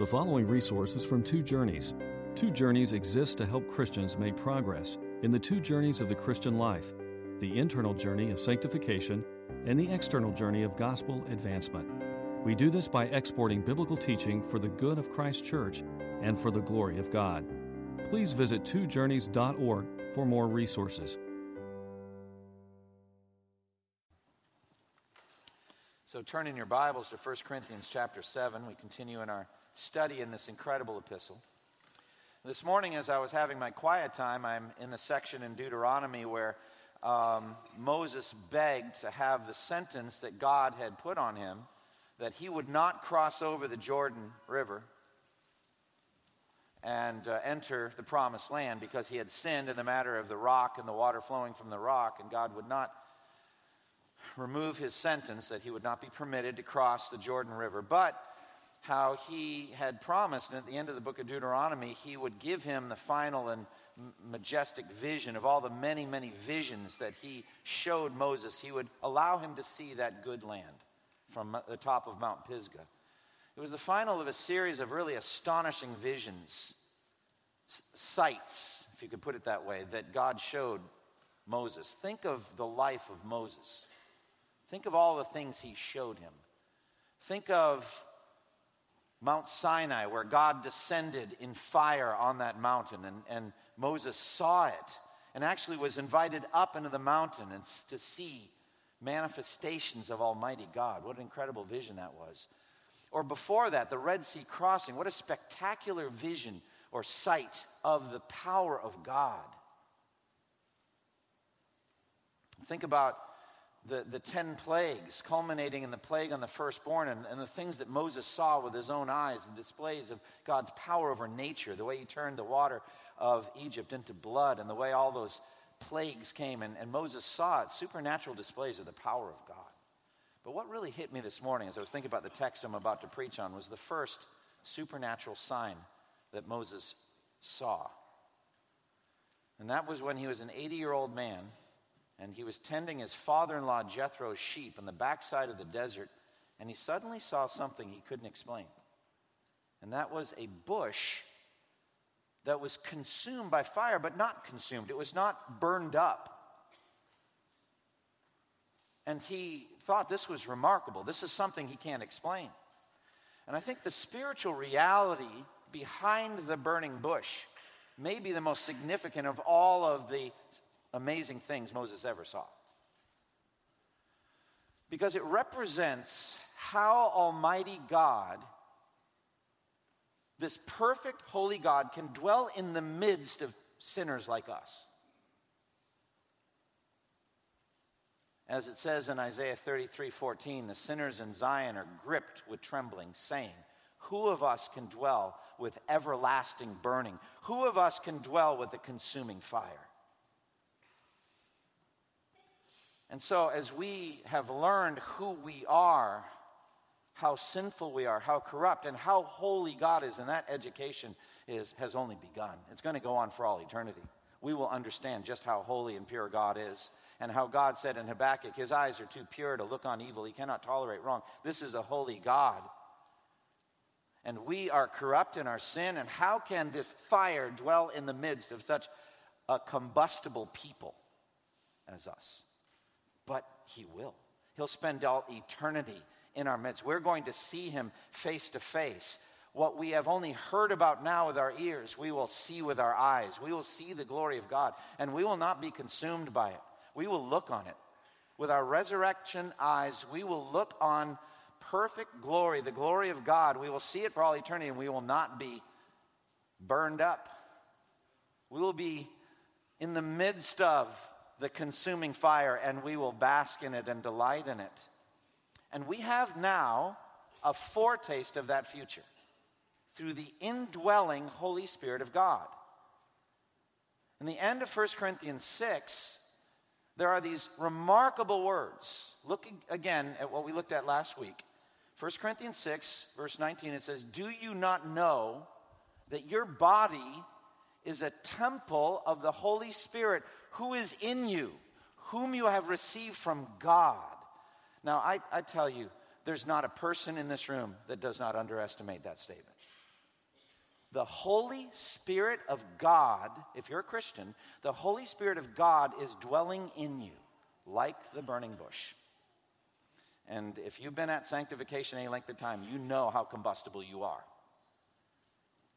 The following resource is from Two Journeys. Two Journeys exists to help Christians make progress in the two journeys of the Christian life, the internal journey of sanctification and the external journey of gospel advancement. We do this by exporting biblical teaching for the good of Christ's church and for the glory of God. Please visit twojourneys.org for more resources. So turn in your Bibles to 1 Corinthians chapter 7. We continue in our study in this incredible epistle. This morning, as I was having my quiet time, I'm in the section in Deuteronomy where Moses begged to have the sentence that God had put on him, that he would not cross over the Jordan River and enter the promised land because he had sinned in the matter of the rock and the water flowing from the rock, and God would not remove his sentence that he would not be permitted to cross the Jordan River. But how he had promised, and at the end of the book of Deuteronomy, he would give him the final and majestic vision of all the many, many visions that he showed Moses. He would allow him to see that good land from the top of Mount Pisgah. It was the final of a series of really astonishing visions, sights, if you could put it that way, that God showed Moses. Think of the life of Moses. Think of all the things he showed him. Think of Mount Sinai, where God descended in fire on that mountain, and Moses saw it and actually was invited up into the mountain and to see manifestations of Almighty God. What an incredible vision that was. Or before that, the Red Sea crossing. What a spectacular vision or sight of the power of God. Think about the 10 plagues, culminating in the plague on the firstborn, and the things that Moses saw with his own eyes, the displays of God's power over nature, the way he turned the water of Egypt into blood, and the way all those plagues came, and Moses saw it, supernatural displays of the power of God. But what really hit me this morning as I was thinking about the text I'm about to preach on was the first supernatural sign that Moses saw. And that was when he was an 80-year-old man, and he was tending his father-in-law Jethro's sheep on the backside of the desert, and he suddenly saw something he couldn't explain. And that was a bush that was consumed by fire, but not consumed. It was not burned up. And he thought this was remarkable. This is something he can't explain. And I think the spiritual reality behind the burning bush may be the most significant of all of the amazing things Moses ever saw, because it represents how Almighty God, this perfect holy God, can dwell in the midst of sinners like us. As it says in Isaiah 33:14, the sinners in Zion are gripped with trembling, saying, who of us can dwell with everlasting burning? Who of us can dwell with the consuming fire? And so as we have learned who we are, how sinful we are, how corrupt, and how holy God is, and that education has only begun. It's going to go on for all eternity. We will understand just how holy and pure God is, and how God said in Habakkuk, his eyes are too pure to look on evil. He cannot tolerate wrong. This is a holy God. And we are corrupt in our sin, and how can this fire dwell in the midst of such a combustible people as us? But he will. He'll spend all eternity in our midst. We're going to see him face to face. What we have only heard about now with our ears, we will see with our eyes. We will see the glory of God, and we will not be consumed by it. We will look on it. With our resurrection eyes, we will look on perfect glory, the glory of God. We will see it for all eternity, and we will not be burned up. We will be in the midst of the consuming fire, and we will bask in it and delight in it. And we have now a foretaste of that future through the indwelling Holy Spirit of God. In the end of 1 Corinthians 6, there are these remarkable words. Looking again at what we looked at last week. 1 Corinthians 6, verse 19, it says, do you not know that your body is a temple of the Holy Spirit who is in you, whom you have received from God? Now, I tell you, there's not a person in this room that does not underestimate that statement. The Holy Spirit of God, if you're a Christian, the Holy Spirit of God is dwelling in you like the burning bush. And if you've been at sanctification any length of time, you know how combustible you are.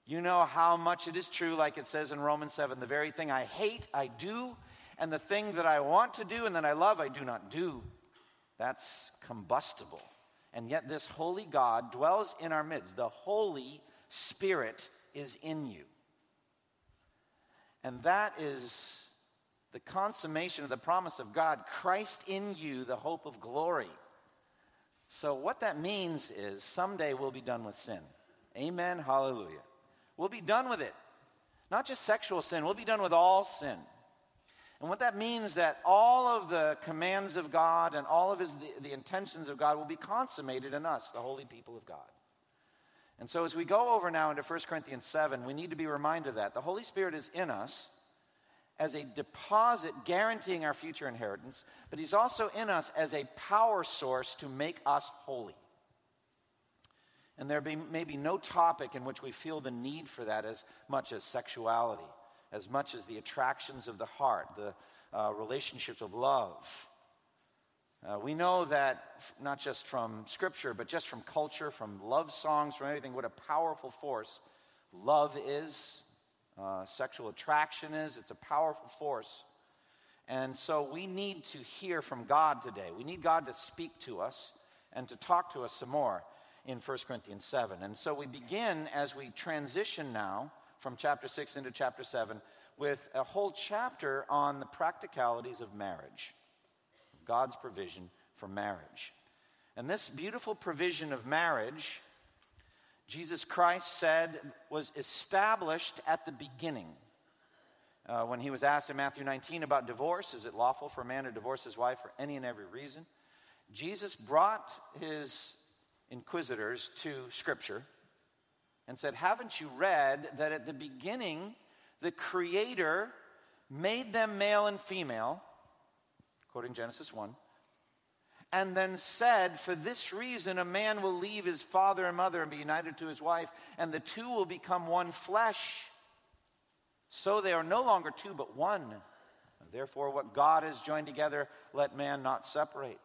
You know how much it is true, like it says in Romans 7, the very thing I hate, I do, and the thing that I want to do and that I love, I do not do. That's combustible. And yet this holy God dwells in our midst. The Holy Spirit is in you. And that is the consummation of the promise of God, Christ in you, the hope of glory. So what that means is someday we'll be done with sin. Amen, hallelujah. We'll be done with it. Not just sexual sin, we'll be done with all sin. And what that means is that all of the commands of God and all of the intentions of God will be consummated in us, the holy people of God. And so as we go over now into 1 Corinthians 7, we need to be reminded of that. The Holy Spirit is in us as a deposit guaranteeing our future inheritance, but he's also in us as a power source to make us holy. And there may be no topic in which we feel the need for that as much as sexuality, as much as the attractions of the heart, the relationships of love. We know that not just from Scripture, but just from culture, from love songs, from everything, what a powerful force love is. Sexual attraction is. It's a powerful force. And so we need to hear from God today. We need God to speak to us and to talk to us some more in 1 Corinthians 7. And so we begin as we transition now from chapter 6 into chapter 7 with a whole chapter on the practicalities of marriage, God's provision for marriage. And this beautiful provision of marriage, Jesus Christ said, was established at the beginning. When he was asked in Matthew 19 about divorce, is it lawful for a man to divorce his wife for any and every reason? Jesus brought his inquisitors to Scripture and said, haven't you read that at the beginning the Creator made them male and female, quoting Genesis 1, and then said, for this reason a man will leave his father and mother and be united to his wife, and the two will become one flesh. So they are no longer two, but one. Therefore, what God has joined together, let man not separate.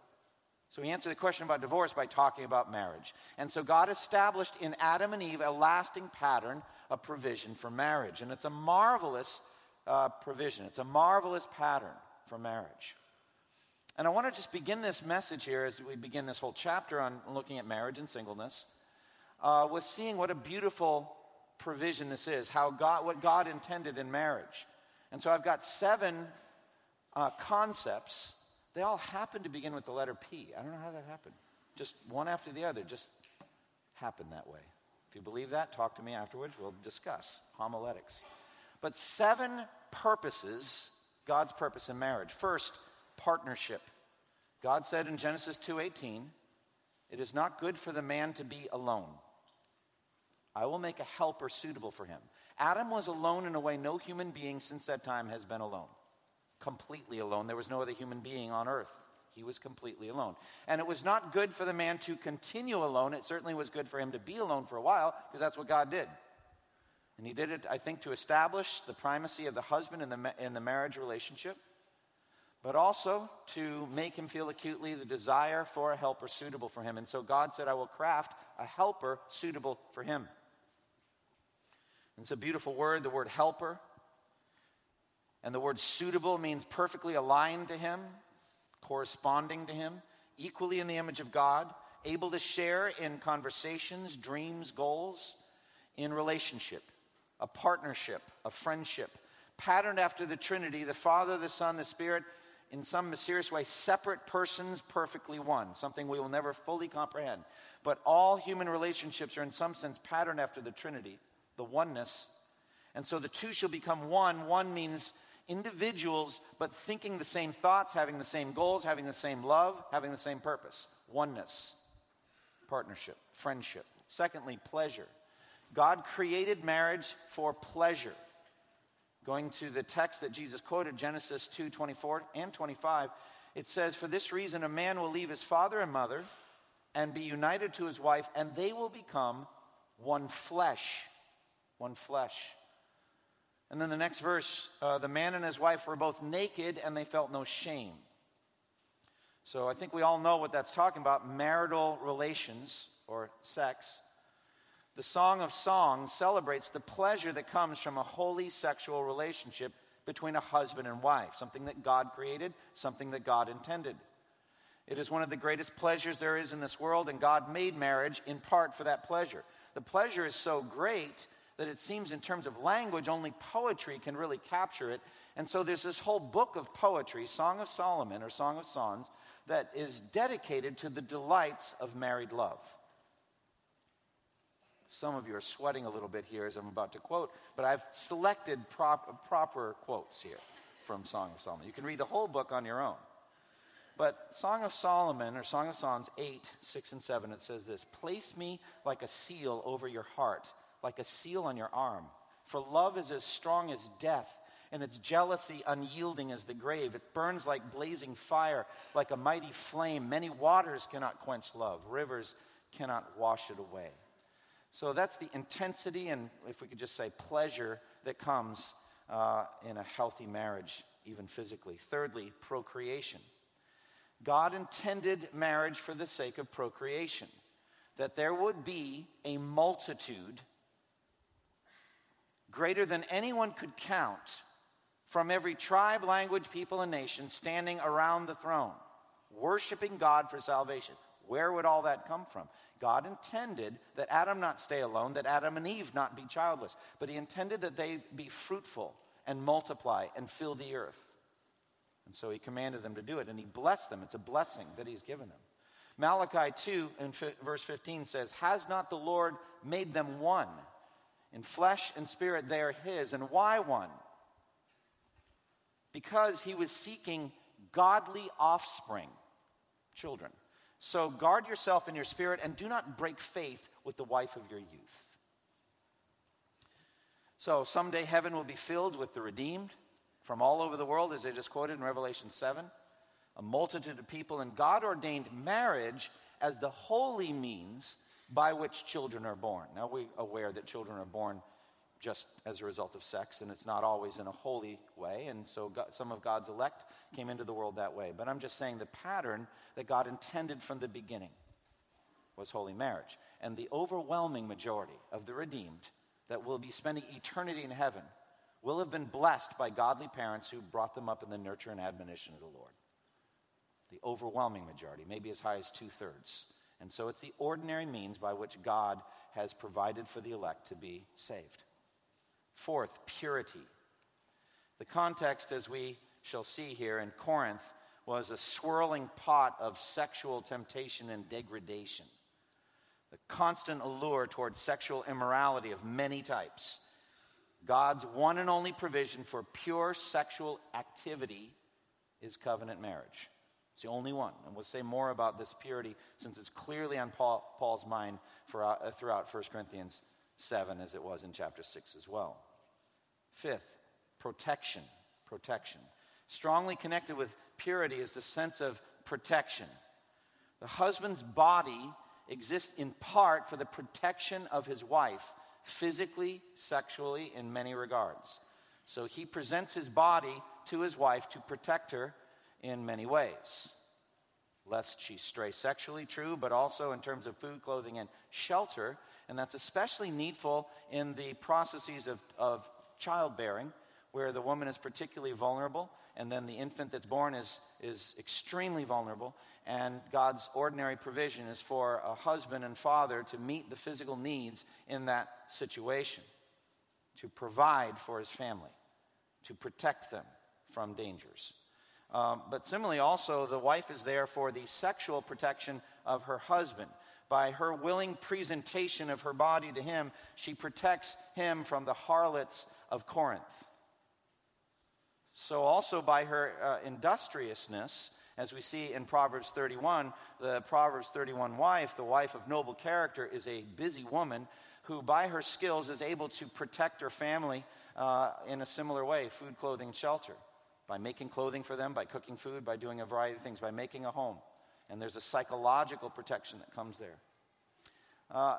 So he answered the question about divorce by talking about marriage. And so God established in Adam and Eve a lasting pattern of provision for marriage. And it's a marvelous provision. It's a marvelous pattern for marriage. And I want to just begin this message here as we begin this whole chapter on looking at marriage and singleness with seeing what a beautiful provision this is, what God intended in marriage. And so I've got seven concepts. They all happen to begin with the letter P. I don't know how that happened. Just one after the other just happened that way. If you believe that, talk to me afterwards. We'll discuss homiletics. But seven purposes, God's purpose in marriage. First, partnership. God said in Genesis 2:18, it is not good for the man to be alone. I will make a helper suitable for him. Adam was alone in a way no human being since that time has been alone. Completely alone. There was no other human being on earth. He was completely alone. And it was not good for the man to continue alone. It certainly was good for him to be alone for a while because that's what God did. And he did it, I think, to establish the primacy of the husband in the marriage relationship, but also to make him feel acutely the desire for a helper suitable for him. And so God said, I will craft a helper suitable for him. And it's a beautiful word, the word helper. And the word suitable means perfectly aligned to him, corresponding to him, equally in the image of God, able to share in conversations, dreams, goals, in relationship, a partnership, a friendship, patterned after the Trinity, the Father, the Son, the Spirit, in some mysterious way, separate persons, perfectly one, something we will never fully comprehend. But all human relationships are in some sense patterned after the Trinity, the oneness. And so the two shall become one. One means individuals, but thinking the same thoughts, having the same goals, having the same love, having the same purpose. Oneness, partnership, friendship. Secondly, pleasure. God created marriage for pleasure. Going to the text that Jesus quoted, Genesis 2:24 and 25, it says, for this reason a man will leave his father and mother and be united to his wife, and they will become one flesh. one flesh. And then the next verse, the man and his wife were both naked and they felt no shame. So I think we all know what that's talking about, marital relations or sex. The Song of Songs celebrates the pleasure that comes from a holy sexual relationship between a husband and wife, something that God created, something that God intended. It is one of the greatest pleasures there is in this world, and God made marriage in part for that pleasure. The pleasure is so great that it seems in terms of language, only poetry can really capture it. And so there's this whole book of poetry, Song of Solomon or Song of Songs, that is dedicated to the delights of married love. Some of you are sweating a little bit here as I'm about to quote, but I've selected proper quotes here from Song of Solomon. You can read the whole book on your own. But Song of Solomon, or Song of Songs 8, 6, and 7, it says this, "Place me like a seal over your heart, like a seal on your arm. For love is as strong as death, and its jealousy unyielding as the grave. It burns like blazing fire, like a mighty flame. Many waters cannot quench love. Rivers cannot wash it away." So that's the intensity and, if we could just say, pleasure that comes in a healthy marriage, even physically. Thirdly, procreation. God intended marriage for the sake of procreation, that there would be a multitude greater than anyone could count from every tribe, language, people, and nation standing around the throne, worshiping God for salvation. Where would all that come from? God intended that Adam not stay alone, that Adam and Eve not be childless, but he intended that they be fruitful and multiply and fill the earth. And so he commanded them to do it, and he blessed them. It's a blessing that he's given them. Malachi 2 and verse 15 says, "Has not the Lord made them one? In flesh and spirit they are his. And why one? Because he was seeking godly offspring," children. "So guard yourself in your spirit and do not break faith with the wife of your youth." So someday heaven will be filled with the redeemed from all over the world, as I just quoted in Revelation 7. A multitude of people, and God ordained marriage as the holy means by which children are born. Now we're aware that children are born just as a result of sex, and it's not always in a holy way, and so God, some of God's elect came into the world that way. But I'm just saying the pattern that God intended from the beginning was holy marriage. And the overwhelming majority of the redeemed that will be spending eternity in heaven will have been blessed by godly parents who brought them up in the nurture and admonition of the Lord. The overwhelming majority, maybe as high as 2/3. And so it's the ordinary means by which God has provided for the elect to be saved. Fourth, purity. The context, as we shall see here in Corinth, was a swirling pot of sexual temptation and degradation. The constant allure towards sexual immorality of many types. God's one and only provision for pure sexual activity is covenant marriage. It's the only one. And we'll say more about this purity since it's clearly on Paul's mind throughout 1 Corinthians 7 as it was in chapter 6 as well. Fifth, protection. Protection. Strongly connected with purity is the sense of protection. The husband's body exists in part for the protection of his wife, physically, sexually, in many regards. So he presents his body to his wife to protect her in many ways. Lest she stray sexually, true, but also in terms of food, clothing, and shelter. And that's especially needful in the processes of childbearing, where the woman is particularly vulnerable, and then the infant that's born is extremely vulnerable. And God's ordinary provision is for a husband and father to meet the physical needs in that situation, to provide for his family, to protect them from dangers. But similarly, also, the wife is there for the sexual protection of her husband. By her willing presentation of her body to him, she protects him from the harlots of Corinth. So also by her industriousness, as we see in Proverbs 31, the Proverbs 31 wife, the wife of noble character, is a busy woman who by her skills is able to protect her family in a similar way, food, clothing, shelter. By making clothing for them, by cooking food, by doing a variety of things, by making a home. And there's a psychological protection that comes there.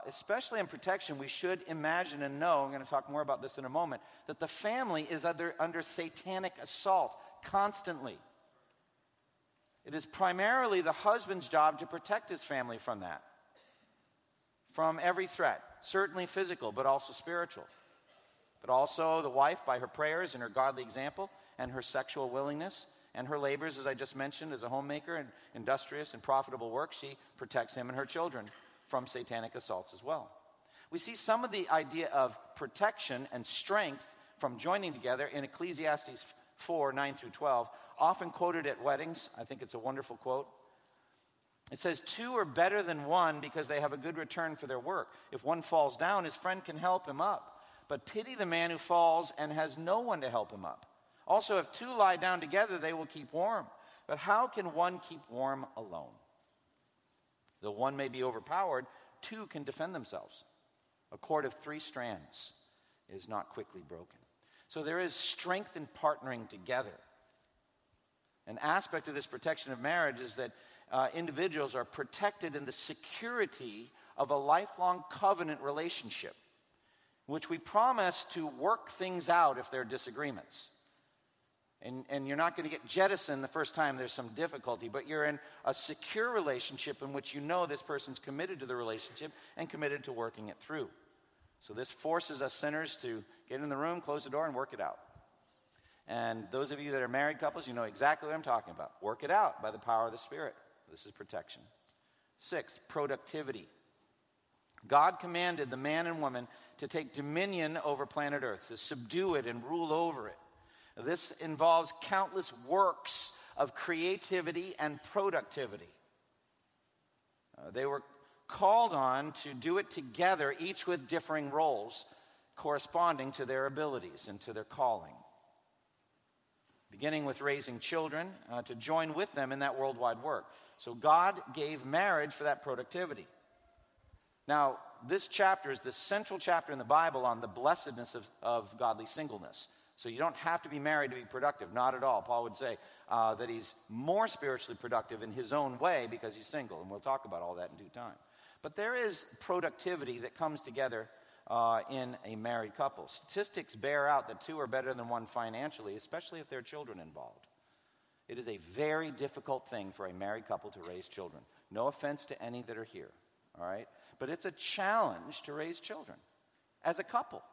especially in protection, we should imagine and know, I'm going to talk more about this in a moment, that the family is under satanic assault constantly. It is primarily the husband's job to protect his family from that, from every threat, certainly physical, but also spiritual. But also the wife, by her prayers and her godly example and her sexual willingness and her labors, as I just mentioned, as a homemaker and industrious and profitable work, she protects him and her children from satanic assaults as well. We see some of the idea of protection and strength from joining together in Ecclesiastes 4, 9 through 12, often quoted at weddings. I think it's a wonderful quote. It says, two are better than one because they have a good return for their work. If one falls down, his friend can help him up. But pity the man who falls and has no one to help him up. Also, if two lie down together, they will keep warm. But how can one keep warm alone? Though one may be overpowered, two can defend themselves. A cord of three strands is not quickly broken. So there is strength in partnering together. An aspect of this protection of marriage is that individuals are protected in the security of a lifelong covenant relationship, which we promise to work things out if there are disagreements. And you're not going to get jettisoned the first time there's some difficulty, but you're in a secure relationship in which you know this person's committed to the relationship and committed to working it through. So this forces us sinners to get in the room, close the door, and work it out. And those of you that are married couples, you know exactly what I'm talking about. Work it out by the power of the Spirit. This is protection. 6, productivity. God commanded the man and woman to take dominion over planet Earth, to subdue it and rule over it. This involves countless works of creativity and productivity. They were called on to do it together, each with differing roles corresponding to their abilities and to their calling. Beginning with raising children, to join with them in that worldwide work. So God gave marriage for that productivity. Now, this chapter is the central chapter in the Bible on the blessedness of godly singleness. So you don't have to be married to be productive, not at all. Paul would say that he's more spiritually productive in his own way because he's single, and we'll talk about all that in due time. But there is productivity that comes together in a married couple. Statistics bear out that two are better than one financially, especially if there are children involved. It is a very difficult thing for a married couple to raise children. No offense to any that are here, all right? But it's a challenge to raise children as a couple.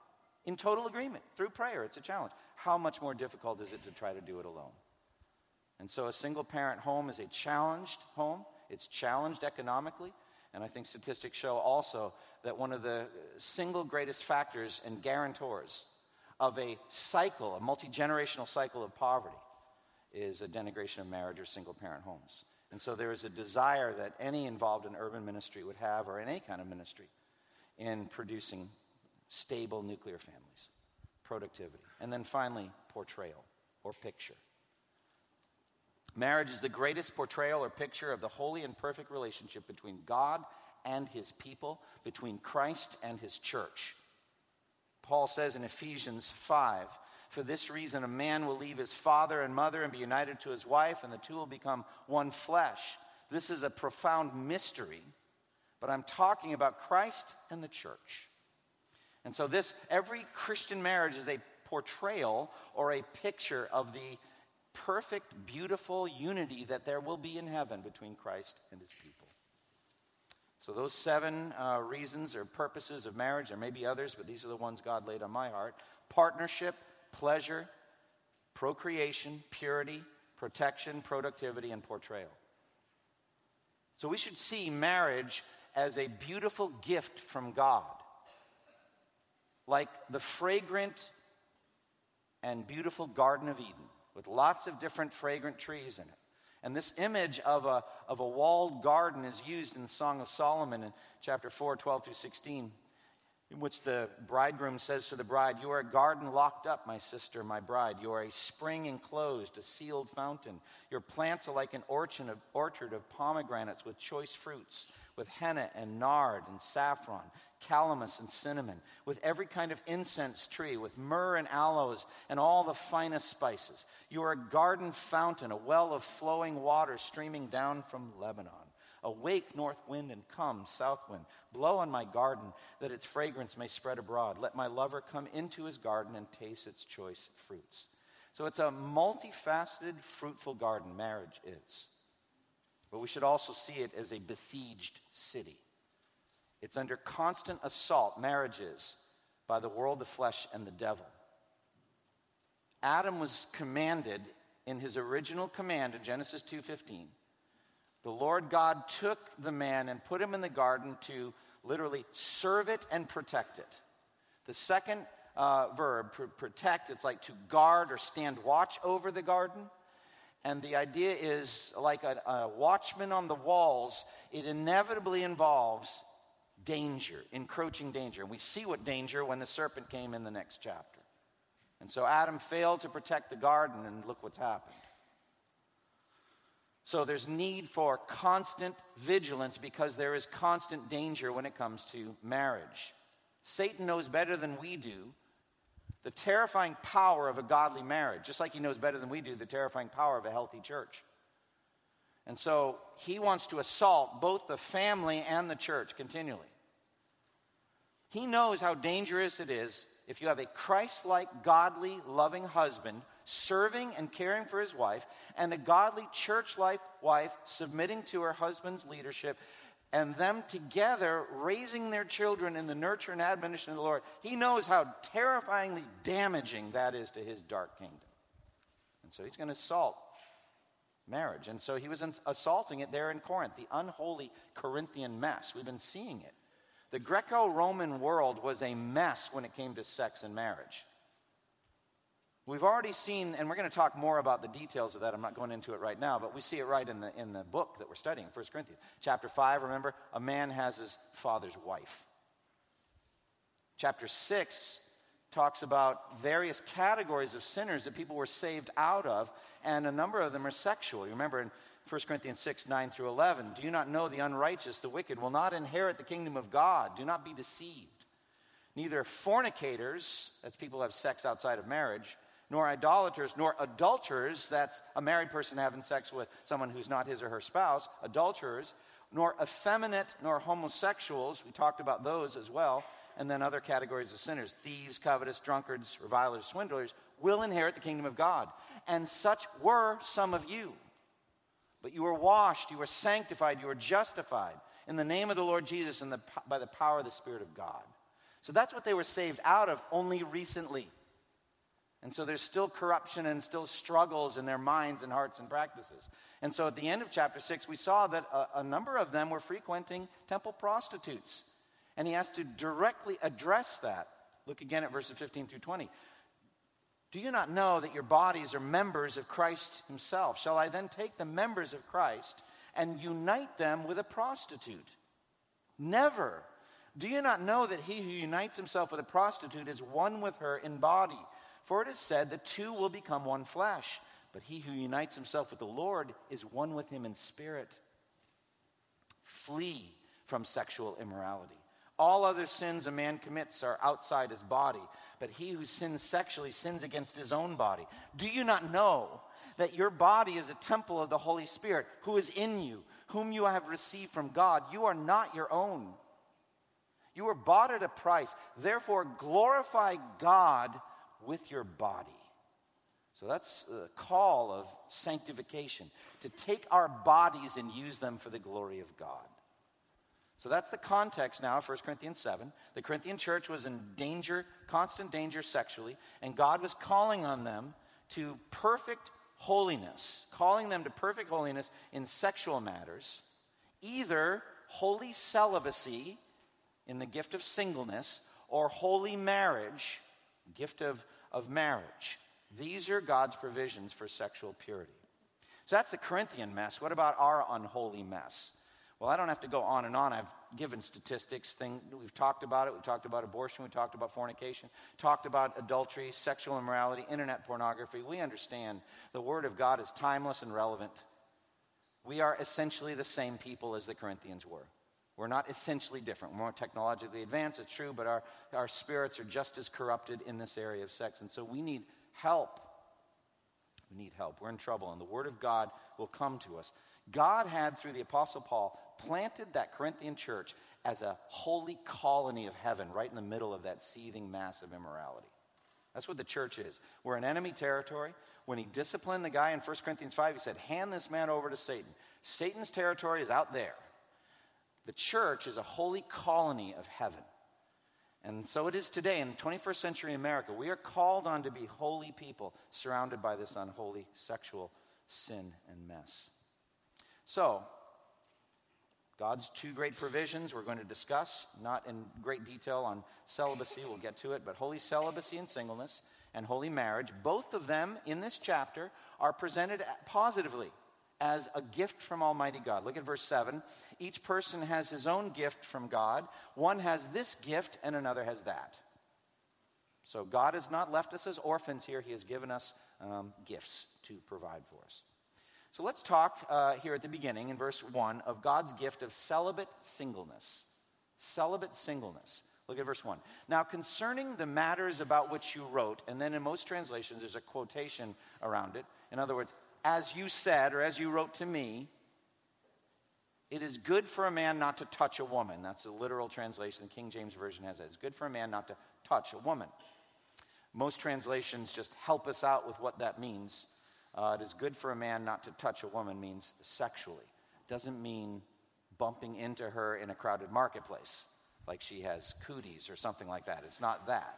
In total agreement, through prayer, it's a challenge. How much more difficult is it to try to do it alone? And so a single-parent home is a challenged home. It's challenged economically. And I think statistics show also that one of the single greatest factors and guarantors of a cycle, a multi-generational cycle of poverty, is a denigration of marriage or single-parent homes. And so there is a desire that any involved in urban ministry would have, or in any kind of ministry, in producing stable nuclear families, productivity. And then finally, portrayal or picture. Marriage is the greatest portrayal or picture of the holy and perfect relationship between God and his people, between Christ and his church. Paul says in Ephesians 5, for this reason a man will leave his father and mother and be united to his wife, and the two will become one flesh. This is a profound mystery, but I'm talking about Christ and the church. And so this, every Christian marriage is a portrayal or a picture of the perfect, beautiful unity that there will be in heaven between Christ and his people. So those 7 reasons or purposes of marriage, there may be others, but these are the ones God laid on my heart. Partnership, pleasure, procreation, purity, protection, productivity, and portrayal. So we should see marriage as a beautiful gift from God. Like the fragrant and beautiful Garden of Eden with lots of different fragrant trees in it. And this image of a walled garden is used in the Song of Solomon in chapter 4, 12 through 16, in which the bridegroom says to the bride, you are a garden locked up, my sister, my bride. You are a spring enclosed, a sealed fountain. Your plants are like an orchard of pomegranates with choice fruits, with henna and nard and saffron, calamus and cinnamon, with every kind of incense tree, with myrrh and aloes and all the finest spices. You are a garden fountain, a well of flowing water streaming down from Lebanon. Awake, north wind, and come, south wind. Blow on my garden, that its fragrance may spread abroad. Let my lover come into his garden and taste its choice fruits. So it's a multifaceted, fruitful garden, marriage is. But we should also see it as a besieged city. It's under constant assault, marriage is, by the world, the flesh, and the devil. Adam was commanded in his original command in Genesis 2:15. The Lord God took the man and put him in the garden to literally serve it and protect it. The second verb, protect, it's like to guard or stand watch over the garden. And the idea is like a watchman on the walls, it inevitably involves danger, encroaching danger. And we see what danger when the serpent came in the next chapter. And so Adam failed to protect the garden, and look what's happened. So there's need for constant vigilance because there is constant danger when it comes to marriage. Satan knows better than we do the terrifying power of a godly marriage, just like he knows better than we do the terrifying power of a healthy church. And so he wants to assault both the family and the church continually. He knows how dangerous it is if you have a Christ-like, godly, loving husband serving and caring for his wife, and a godly, church-like wife submitting to her husband's leadership, and them together raising their children in the nurture and admonition of the Lord. He knows how terrifyingly damaging that is to his dark kingdom. And so he's going to assault marriage. And so he was assaulting it there in Corinth, the unholy Corinthian mess. We've been seeing it. The Greco-Roman world was a mess when it came to sex and marriage. We've already seen, and we're going to talk more about the details of that. I'm not going into it right now, but we see it right in the book that we're studying, 1 Corinthians. Chapter 5, remember, a man has his father's wife. Chapter 6 talks about various categories of sinners that people were saved out of, and a number of them are sexual. You remember in 1 Corinthians 6, 9 through 11, do you not know the unrighteous, the wicked, will not inherit the kingdom of God? Do not be deceived. Neither fornicators, that's people who have sex outside of marriage, nor idolaters, nor adulterers, that's a married person having sex with someone who's not his or her spouse, adulterers, nor effeminate, nor homosexuals, we talked about those as well, and then other categories of sinners, thieves, covetous, drunkards, revilers, swindlers, will inherit the kingdom of God. And such were some of you. But you were washed, you were sanctified, you were justified in the name of the Lord Jesus and by the power of the Spirit of God. So that's what they were saved out of only recently. And so there's still corruption and still struggles in their minds and hearts and practices. And so at the end of chapter 6, we saw that a number of them were frequenting temple prostitutes. And he has to directly address that. Look again at verses 15 through 20. Do you not know that your bodies are members of Christ himself? Shall I then take the members of Christ and unite them with a prostitute? Never. Do you not know that he who unites himself with a prostitute is one with her in body? For it is said, the two will become one flesh. But he who unites himself with the Lord is one with him in spirit. Flee from sexual immorality. All other sins a man commits are outside his body, but he who sins sexually sins against his own body. Do you not know that your body is a temple of the Holy Spirit, who is in you, whom you have received from God? You are not your own. You were bought at a price. Therefore, glorify God with your body. So that's the call of sanctification, to take our bodies and use them for the glory of God. So that's the context now of 1 Corinthians 7. The Corinthian church was in danger, constant danger sexually, and God was calling on them to perfect holiness, calling them to perfect holiness in sexual matters, either holy celibacy in the gift of singleness or holy marriage, gift of marriage. These are God's provisions for sexual purity. So that's the Corinthian mess. What about our unholy mess? Well, I don't have to go on and on. I've given statistics. We've talked about it. We've talked about abortion. We've talked about fornication. Talked about adultery, sexual immorality, internet pornography. We understand the Word of God is timeless and relevant. We are essentially the same people as the Corinthians were. We're not essentially different. We're more technologically advanced, it's true, but our spirits are just as corrupted in this area of sex. And so we need help. We're in trouble, and the Word of God will come to us. God had, through the Apostle Paul, planted that Corinthian church as a holy colony of heaven right in the middle of that seething mass of immorality. That's what the church is. We're in enemy territory. When he disciplined the guy in 1 Corinthians 5, he said, hand this man over to Satan. Satan's territory is out there. The church is a holy colony of heaven. And so it is today in 21st century America. We are called on to be holy people surrounded by this unholy sexual sin and mess. So, God's two great provisions we're going to discuss, not in great detail on celibacy, we'll get to it, but holy celibacy and singleness and holy marriage, both of them in this chapter are presented positively as a gift from Almighty God. Look at verse 7. Each person has his own gift from God. One has this gift and another has that. So God has not left us as orphans here. He has given us gifts to provide for us. So let's talk here at the beginning in verse 1 of God's gift of celibate singleness. Celibate singleness. Look at verse 1. Now concerning the matters about which you wrote, and then in most translations there's a quotation around it. In other words, as you said or as you wrote to me, it is good for a man not to touch a woman. That's a literal translation. The King James Version has it. It's good for a man not to touch a woman. Most translations just help us out with what that means. It is good for a man not to touch a woman means sexually. It doesn't mean bumping into her in a crowded marketplace, like she has cooties or something like that. It's not that.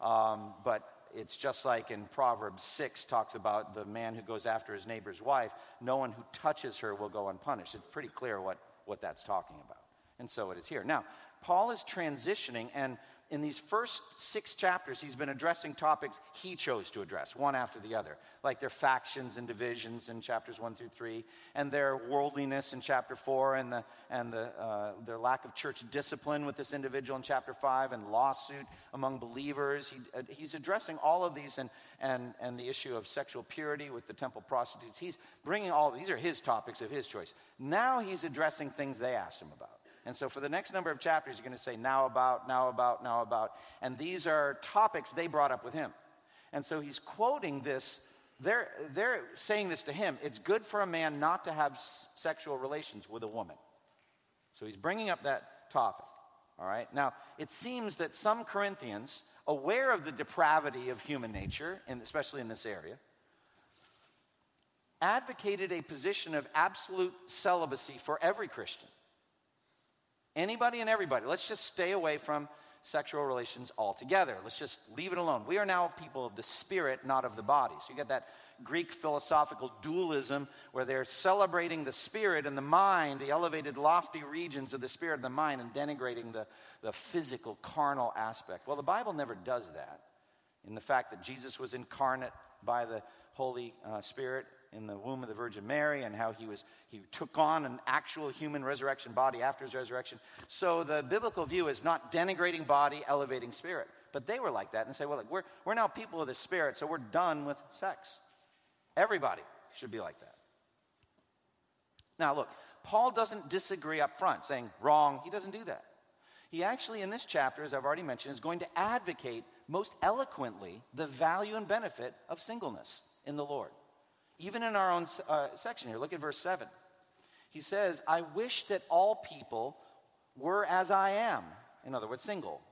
But it's just like in Proverbs 6 talks about the man who goes after his neighbor's wife. No one who touches her will go unpunished. It's pretty clear what that's talking about. And so it is here. Now, Paul is transitioning, and in these first 6 chapters, he's been addressing topics he chose to address, one after the other, like their factions and divisions in chapters 1 through 3, and their worldliness in chapter 4, and their lack of church discipline with this individual in chapter 5, and lawsuit among believers. He's addressing all of these, and the issue of sexual purity with the temple prostitutes. He's bringing all of these are his topics of his choice. Now he's addressing things they asked him about. And so for the next number of chapters, you're going to say, now about. And these are topics they brought up with him. And so he's quoting this. They're saying this to him. It's good for a man not to have sexual relations with a woman. So he's bringing up that topic. All right. Now, it seems that some Corinthians, aware of the depravity of human nature, and especially in this area, advocated a position of absolute celibacy for every Christian. Anybody and everybody. Let's just stay away from sexual relations altogether. Let's just leave it alone. We are now people of the spirit, not of the body. So you get that Greek philosophical dualism where they're celebrating the spirit and the mind, the elevated, lofty regions of the spirit and the mind, and denigrating the physical, carnal aspect. Well, the Bible never does that. In the fact that Jesus was incarnate by the Holy Spirit in the womb of the Virgin Mary, and how he took on an actual human resurrection body after his resurrection. So the biblical view is not denigrating body, elevating spirit. But they were like that and say, well, look, we're now people of the spirit, so we're done with sex. Everybody should be like that. Now look, Paul doesn't disagree up front, saying wrong. He doesn't do that. He actually, in this chapter, as I've already mentioned, is going to advocate most eloquently the value and benefit of singleness in the Lord. Even in our own section here, look at verse 7. He says, I wish that all people were as I am. In other words, single.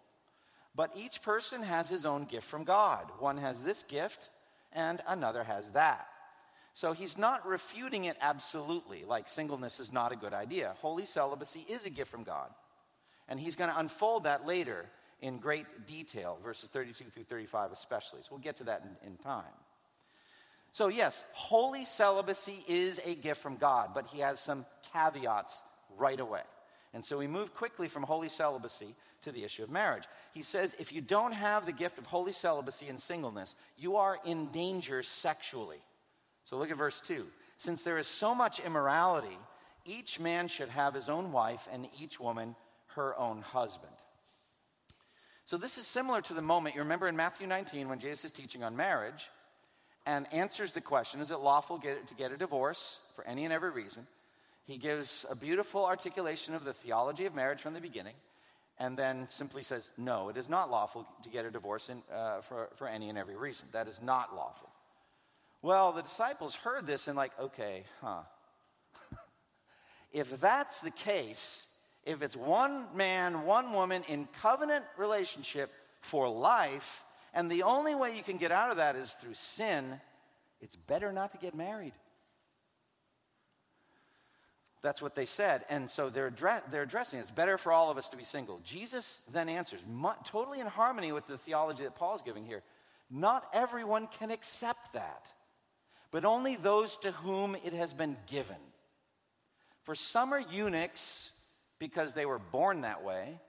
But each person has his own gift from God. One has this gift and another has that. So he's not refuting it absolutely, like singleness is not a good idea. Holy celibacy is a gift from God. And he's going to unfold that later in great detail, verses 32 through 35 especially. So we'll get to that in time. So yes, holy celibacy is a gift from God, but he has some caveats right away. And so we move quickly from holy celibacy to the issue of marriage. He says, if you don't have the gift of holy celibacy and singleness, you are in danger sexually. So look at verse 2. Since there is so much immorality, each man should have his own wife and each woman her own husband. So this is similar to the moment, you remember in Matthew 19 when Jesus is teaching on marriage, and answers the question, is it lawful to get a divorce for any and every reason? He gives a beautiful articulation of the theology of marriage from the beginning, and then simply says, no, it is not lawful to get a divorce for any and every reason. That is not lawful. Well, the disciples heard this and like, okay, huh. If that's the case, if it's one man, one woman in covenant relationship for life, and the only way you can get out of that is through sin, it's better not to get married. That's what they said. And so they're addressing it. It's better for all of us to be single. Jesus then answers, totally in harmony with the theology that Paul's giving here. Not everyone can accept that, but only those to whom it has been given. For some are eunuchs because they were born that way.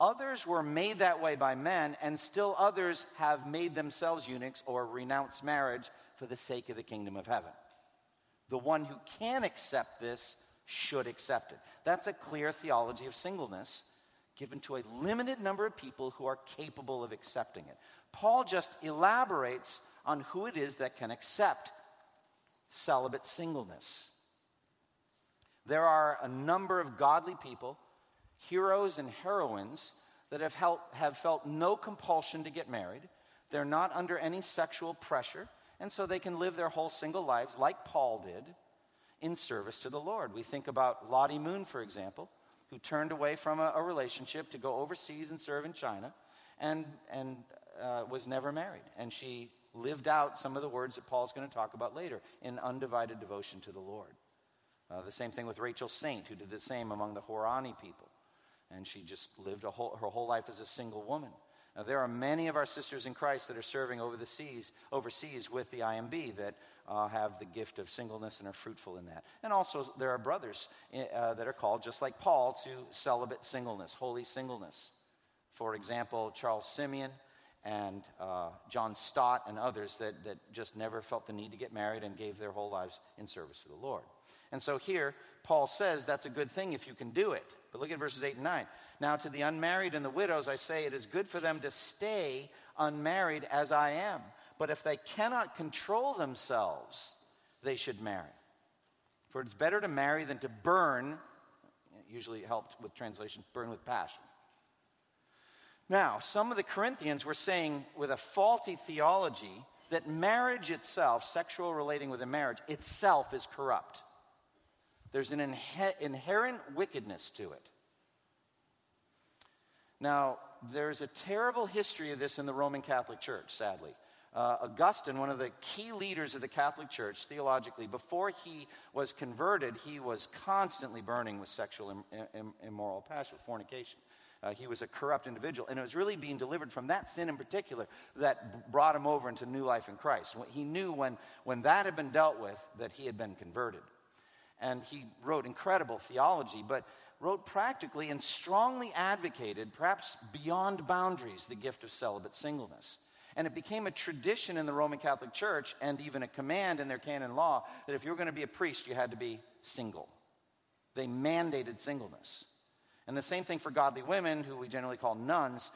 Others were made that way by men, and still others have made themselves eunuchs or renounced marriage for the sake of the kingdom of heaven. The one who can accept this should accept it. That's a clear theology of singleness given to a limited number of people who are capable of accepting it. Paul just elaborates on who it is that can accept celibate singleness. There are a number of godly people, heroes and heroines, that have felt no compulsion to get married. They're not under any sexual pressure, and so they can live their whole single lives, like Paul did, in service to the Lord. We think about Lottie Moon, for example, who turned away from a relationship to go overseas and serve in China, and was never married. And she lived out some of the words that Paul's going to talk about later in undivided devotion to the Lord. The same thing with Rachel Saint, who did the same among the Huaorani people. And she just lived her whole life as a single woman. Now, there are many of our sisters in Christ that are serving overseas with the IMB that have the gift of singleness and are fruitful in that. And also there are brothers that are called, just like Paul, to celibate singleness, holy singleness. For example, Charles Simeon and John Stott and others that just never felt the need to get married and gave their whole lives in service to the Lord. And so here, Paul says that's a good thing if you can do it. But look at verses 8 and 9. Now to the unmarried and the widows I say, it is good for them to stay unmarried as I am. But if they cannot control themselves, they should marry. For it's better to marry than to burn, usually helped with translation, burn with passion. Now, some of the Corinthians were saying with a faulty theology that marriage itself, sexual relating with a marriage, itself is corrupt. There's an inherent wickedness to it. Now, there's a terrible history of this in the Roman Catholic Church, sadly. Augustine, one of the key leaders of the Catholic Church theologically, before he was converted, he was constantly burning with sexual immoral passion, fornication. He was a corrupt individual, and it was really being delivered from that sin in particular that brought him over into new life in Christ. He knew when that had been dealt with that he had been converted. And he wrote incredible theology, but wrote practically and strongly advocated, perhaps beyond boundaries, the gift of celibate singleness. And it became a tradition in the Roman Catholic Church and even a command in their canon law that if you were going to be a priest, you had to be single. They mandated singleness. And the same thing for godly women, who we generally call nuns.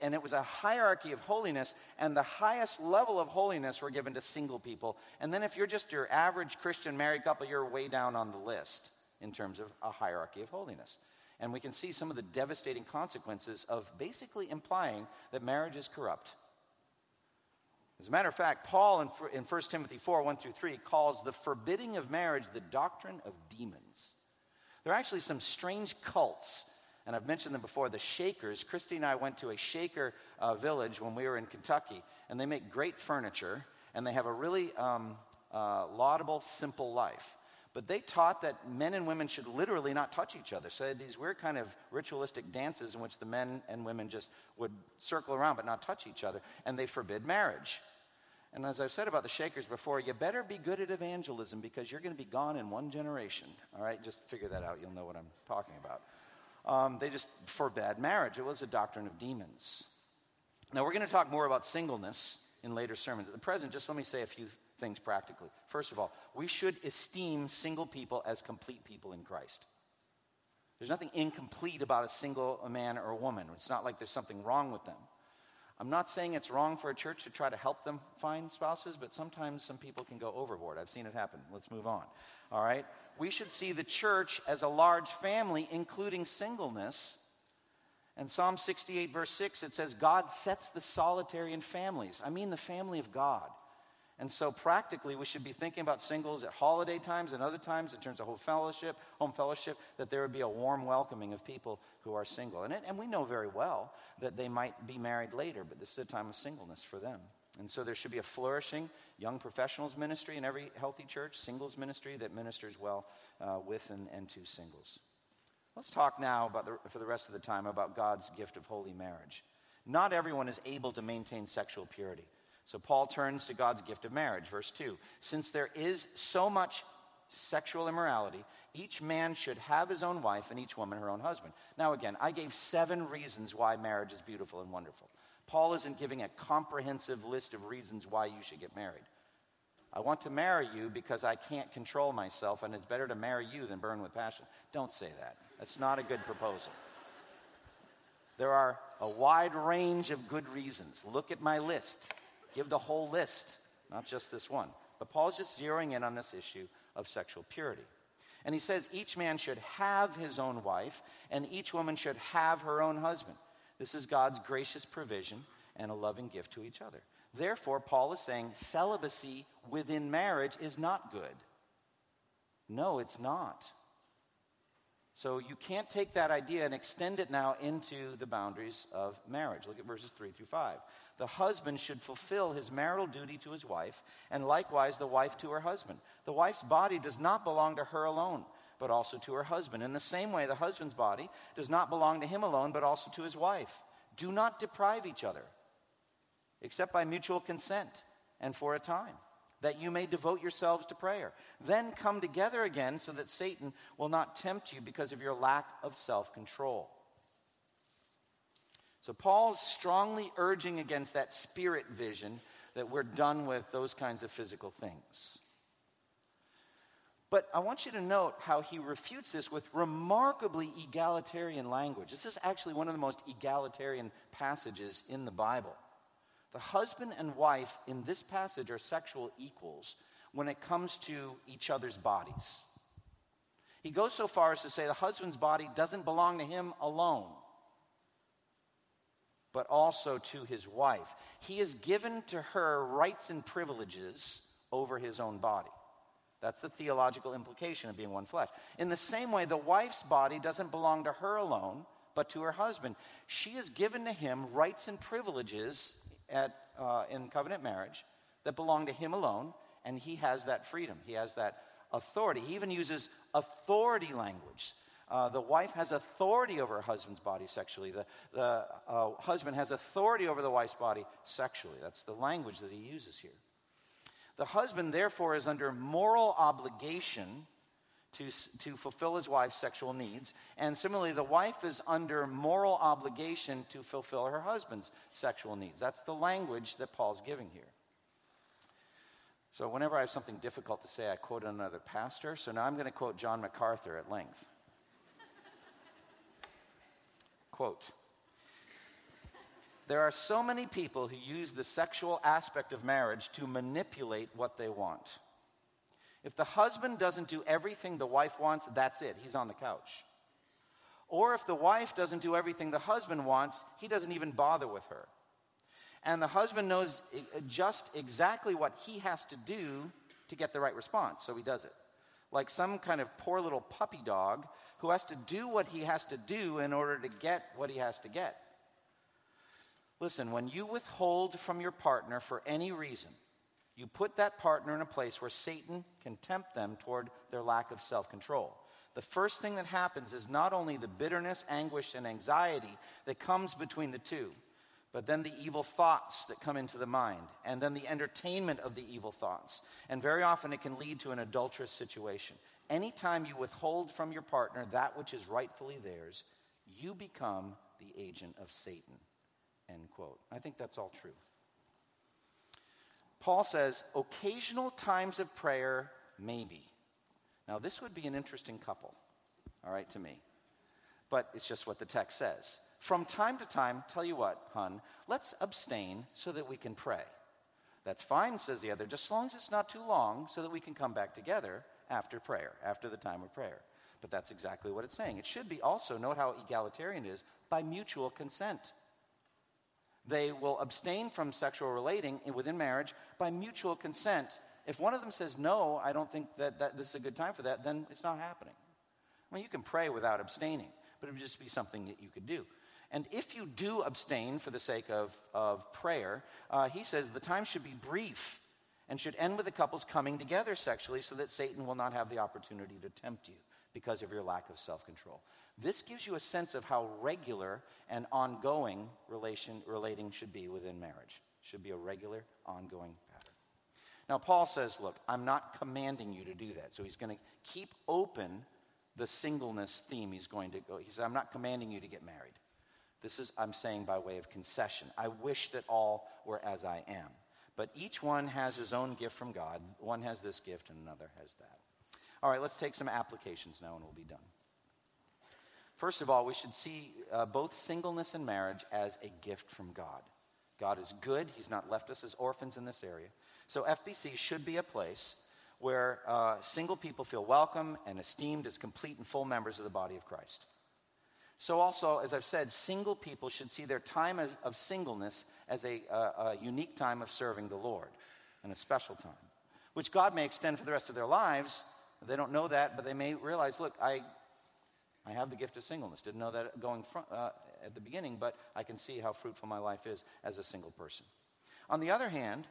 And it was a hierarchy of holiness, and the highest level of holiness were given to single people. And then if you're just your average Christian married couple, you're way down on the list in terms of a hierarchy of holiness. And we can see some of the devastating consequences of basically implying that marriage is corrupt. As a matter of fact, Paul in 1 Timothy 4, 1 through 3 calls the forbidding of marriage the doctrine of demons. There are actually some strange cults, and I've mentioned them before, the Shakers. Christy and I went to a Shaker village when we were in Kentucky, and they make great furniture, and they have a really laudable, simple life. But they taught that men and women should literally not touch each other. So they had these weird kind of ritualistic dances in which the men and women just would circle around but not touch each other, and they forbid marriage. And as I've said about the Shakers before, you better be good at evangelism because you're going to be gone in one generation. All right, just figure that out. You'll know what I'm talking about. They just forbade marriage. It was a doctrine of demons. Now, we're going to talk more about singleness in later sermons. At the present, just let me say a few things practically. First of all, we should esteem single people as complete people in Christ. There's nothing incomplete about a single man or a woman. It's not like there's something wrong with them. I'm not saying it's wrong for a church to try to help them find spouses, but sometimes some people can go overboard. I've seen it happen. Let's move on. All right? We should see the church as a large family, including singleness. And Psalm 68, verse 6, it says, God sets the solitary in families. I mean the family of God. And so practically, we should be thinking about singles at holiday times and other times in terms of home fellowship, that there would be a warm welcoming of people who are single. And we know very well that they might be married later, but this is a time of singleness for them. And so there should be a flourishing young professionals ministry in every healthy church, singles ministry that ministers well with and to singles. Let's talk now for the rest of the time about God's gift of holy marriage. Not everyone is able to maintain sexual purity. So Paul turns to God's gift of marriage, verse 2. Since there is so much sexual immorality, each man should have his own wife and each woman her own husband. Now again, I gave 7 reasons why marriage is beautiful and wonderful. Paul isn't giving a comprehensive list of reasons why you should get married. I want to marry you because I can't control myself, and it's better to marry you than burn with passion. Don't say that. That's not a good proposal. There are a wide range of good reasons. Look at my list. Give the whole list, not just this one. But Paul's just zeroing in on this issue of sexual purity. And he says each man should have his own wife, and each woman should have her own husband. This is God's gracious provision and a loving gift to each other. Therefore, Paul is saying celibacy within marriage is not good. No, it's not. So you can't take that idea and extend it now into the boundaries of marriage. Look at verses 3 through 5. The husband should fulfill his marital duty to his wife, and likewise the wife to her husband. The wife's body does not belong to her alone, but also to her husband. In the same way, the husband's body does not belong to him alone, but also to his wife. Do not deprive each other, except by mutual consent and for a time, that you may devote yourselves to prayer. Then come together again so that Satan will not tempt you because of your lack of self-control. So Paul's strongly urging against that spirit vision that we're done with those kinds of physical things. But I want you to note how he refutes this with remarkably egalitarian language. This is actually one of the most egalitarian passages in the Bible. The husband and wife in this passage are sexual equals when it comes to each other's bodies. He goes so far as to say the husband's body doesn't belong to him alone, but also to his wife. He has given to her rights and privileges over his own body. That's the theological implication of being one flesh. In the same way, the wife's body doesn't belong to her alone, but to her husband. She has given to him rights and privileges in covenant marriage that belong to him alone, and he has that freedom. He has that authority. He even uses authority language. The wife has authority over her husband's body sexually. The husband has authority over the wife's body sexually. That's the language that he uses here. The husband, therefore, is under moral obligation to fulfill his wife's sexual needs. And similarly, the wife is under moral obligation to fulfill her husband's sexual needs. That's the language that Paul's giving here. So whenever I have something difficult to say, I quote another pastor. So now I'm going to quote John MacArthur at length. Quote, there are so many people who use the sexual aspect of marriage to manipulate what they want. If the husband doesn't do everything the wife wants, that's it. He's on the couch. Or if the wife doesn't do everything the husband wants, he doesn't even bother with her. And the husband knows just exactly what he has to do to get the right response, so he does it. Like some kind of poor little puppy dog who has to do what he has to do in order to get what he has to get. Listen, when you withhold from your partner for any reason, you put that partner in a place where Satan can tempt them toward their lack of self-control. The first thing that happens is not only the bitterness, anguish, and anxiety that comes between the two, but then the evil thoughts that come into the mind, and then the entertainment of the evil thoughts. And very often it can lead to an adulterous situation. Anytime you withhold from your partner that which is rightfully theirs, you become the agent of Satan. End quote. I think that's all true. Paul says, occasional times of prayer, maybe. Now, this would be an interesting couple, all right, to me. But it's just what the text says. From time to time, tell you what, hon, let's abstain so that we can pray. That's fine, says the other, just as long as it's not too long so that we can come back together after prayer, after the time of prayer. But that's exactly what it's saying. It should be also, note how egalitarian it is, by mutual consent. They will abstain from sexual relating within marriage by mutual consent. If one of them says, no, I don't think that this is a good time for that, then it's not happening. I mean, you can pray without abstaining, but it would just be something that you could do. And if you do abstain for the sake of prayer, he says the time should be brief and should end with the couples coming together sexually so that Satan will not have the opportunity to tempt you because of your lack of self-control. This gives you a sense of how regular and ongoing relating should be within marriage. It should be a regular, ongoing pattern. Now, Paul says, look, I'm not commanding you to do that. So he's going to keep open the singleness theme. He says, I'm not commanding you to get married. I'm saying by way of concession. I wish that all were as I am. But each one has his own gift from God. One has this gift and another has that. All right, let's take some applications now and we'll be done. First of all, we should see both singleness and marriage as a gift from God. God is good. He's not left us as orphans in this area. So FBC should be a place where single people feel welcome and esteemed as complete and full members of the body of Christ. So also, as I've said, single people should see their time of singleness as a unique time of serving the Lord and a special time, which God may extend for the rest of their lives. They don't know that, but they may realize, look, I have the gift of singleness. Didn't know that at the beginning, but I can see how fruitful my life is as a single person. On the other hand,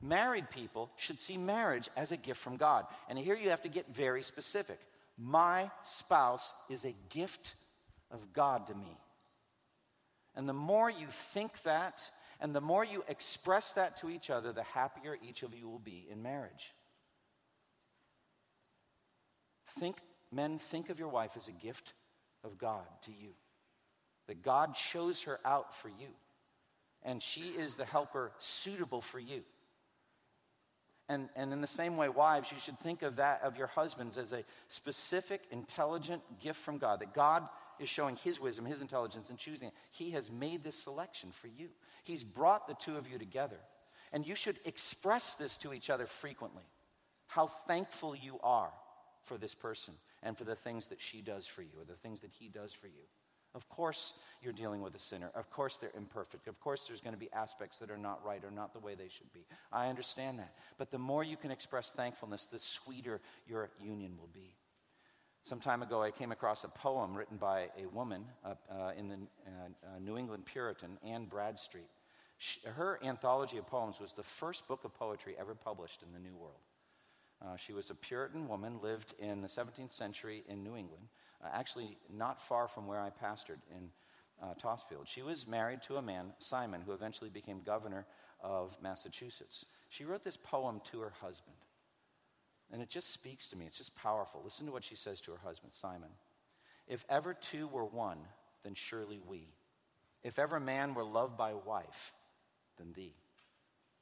married people should see marriage as a gift from God. And here you have to get very specific. My spouse is a gift of God to me. And the more you think that, and the more you express that to each other, the happier each of you will be in marriage. Men, think of your wife as a gift of God to you. That God chose her out for you. And she is the helper suitable for you. And in the same way, wives, you should think of that of your husbands as a specific, intelligent gift from God. That God is showing his wisdom, his intelligence in choosing it. He has made this selection for you. He's brought the two of you together. And you should express this to each other frequently. How thankful you are for this person and for the things that she does for you or the things that he does for you. Of course you're dealing with a sinner. Of course they're imperfect. Of course there's going to be aspects that are not right or not the way they should be. I understand that. But the more you can express thankfulness, the sweeter your union will be. Some time ago, I came across a poem written by a woman in the New England Puritan, Anne Bradstreet. Her anthology of poems was the first book of poetry ever published in the New World. She was a Puritan woman, lived in the 17th century in New England, actually not far from where I pastored in Topsfield. She was married to a man, Simon, who eventually became governor of Massachusetts. She wrote this poem to her husband. And it just speaks to me. It's just powerful. Listen to what she says to her husband, Simon. If ever two were one, then surely we. If ever man were loved by wife, then thee.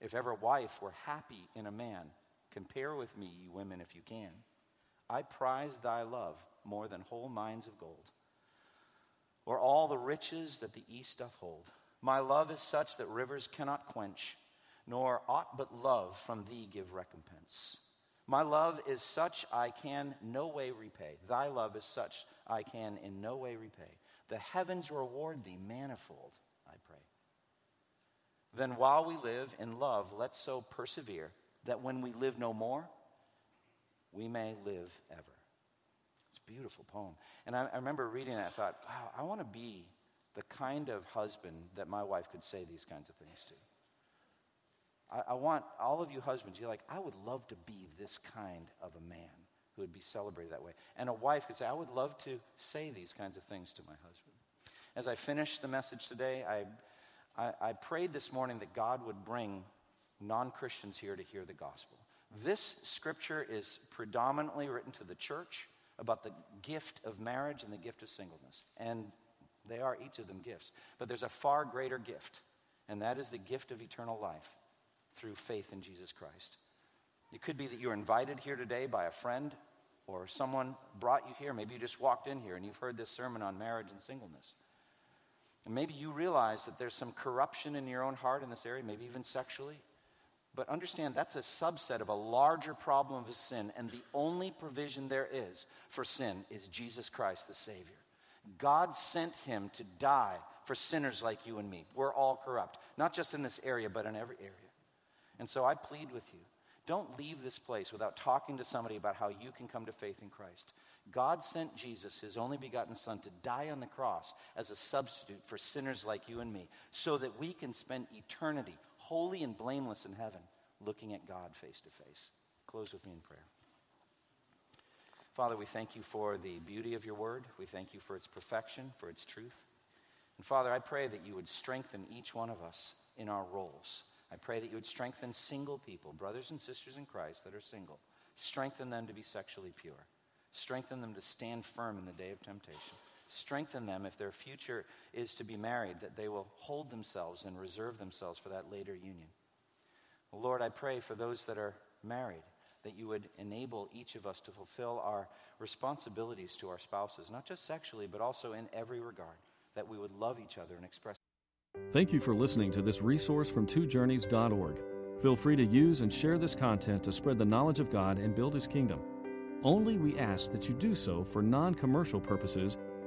If ever wife were happy in a man, compare with me, ye women, if you can. I prize thy love more than whole mines of gold, or all the riches that the east doth hold. My love is such that rivers cannot quench, nor aught but love from thee give recompense. My love is such I can no way repay. Thy love is such I can in no way repay. The heavens reward thee manifold, I pray. Then while we live in love, let's so persevere that when we live no more, we may live ever. It's a beautiful poem. And I remember reading that, I thought, wow, I want to be the kind of husband that my wife could say these kinds of things to. I want all of you husbands, you're like, I would love to be this kind of a man who would be celebrated that way. And a wife could say, I would love to say these kinds of things to my husband. As I finished the message today, I prayed this morning that God would bring non-Christians here to hear the gospel. This scripture is predominantly written to the church about the gift of marriage and the gift of singleness. And they are each of them gifts. But there's a far greater gift, and that is the gift of eternal life through faith in Jesus Christ. It could be that you're invited here today by a friend or someone brought you here. Maybe you just walked in here and you've heard this sermon on marriage and singleness. And maybe you realize that there's some corruption in your own heart in this area, maybe even sexually. But understand that's a subset of a larger problem of sin, and the only provision there is for sin is Jesus Christ the Savior. God sent him to die for sinners like you and me. We're all corrupt, not just in this area, but in every area. And so I plead with you, don't leave this place without talking to somebody about how you can come to faith in Christ. God sent Jesus, his only begotten Son, to die on the cross as a substitute for sinners like you and me, so that we can spend eternity holy and blameless in heaven, looking at God face to face. Close with me in prayer. Father, we thank you for the beauty of your word. We thank you for its perfection, for its truth. And Father, I pray that you would strengthen each one of us in our roles. I pray that you would strengthen single people, brothers and sisters in Christ that are single. Strengthen them to be sexually pure. Strengthen them to stand firm in the day of temptation. Strengthen them, if their future is to be married, that they will hold themselves and reserve themselves for that later union. Lord, I pray for those that are married, that you would enable each of us to fulfill our responsibilities to our spouses, not just sexually, but also in every regard, that we would love each other and express. Thank you for listening to this resource from twojourneys.org. Feel free to use and share this content to spread the knowledge of God and build his kingdom. Only we ask that you do so for non-commercial purposes